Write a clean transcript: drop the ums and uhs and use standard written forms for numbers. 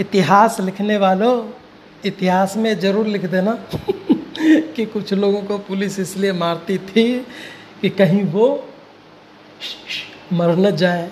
इतिहास लिखने वालों, इतिहास में ज़रूर लिख देना कि कुछ लोगों को पुलिस इसलिए मारती थी कि कहीं वो मर न जाए।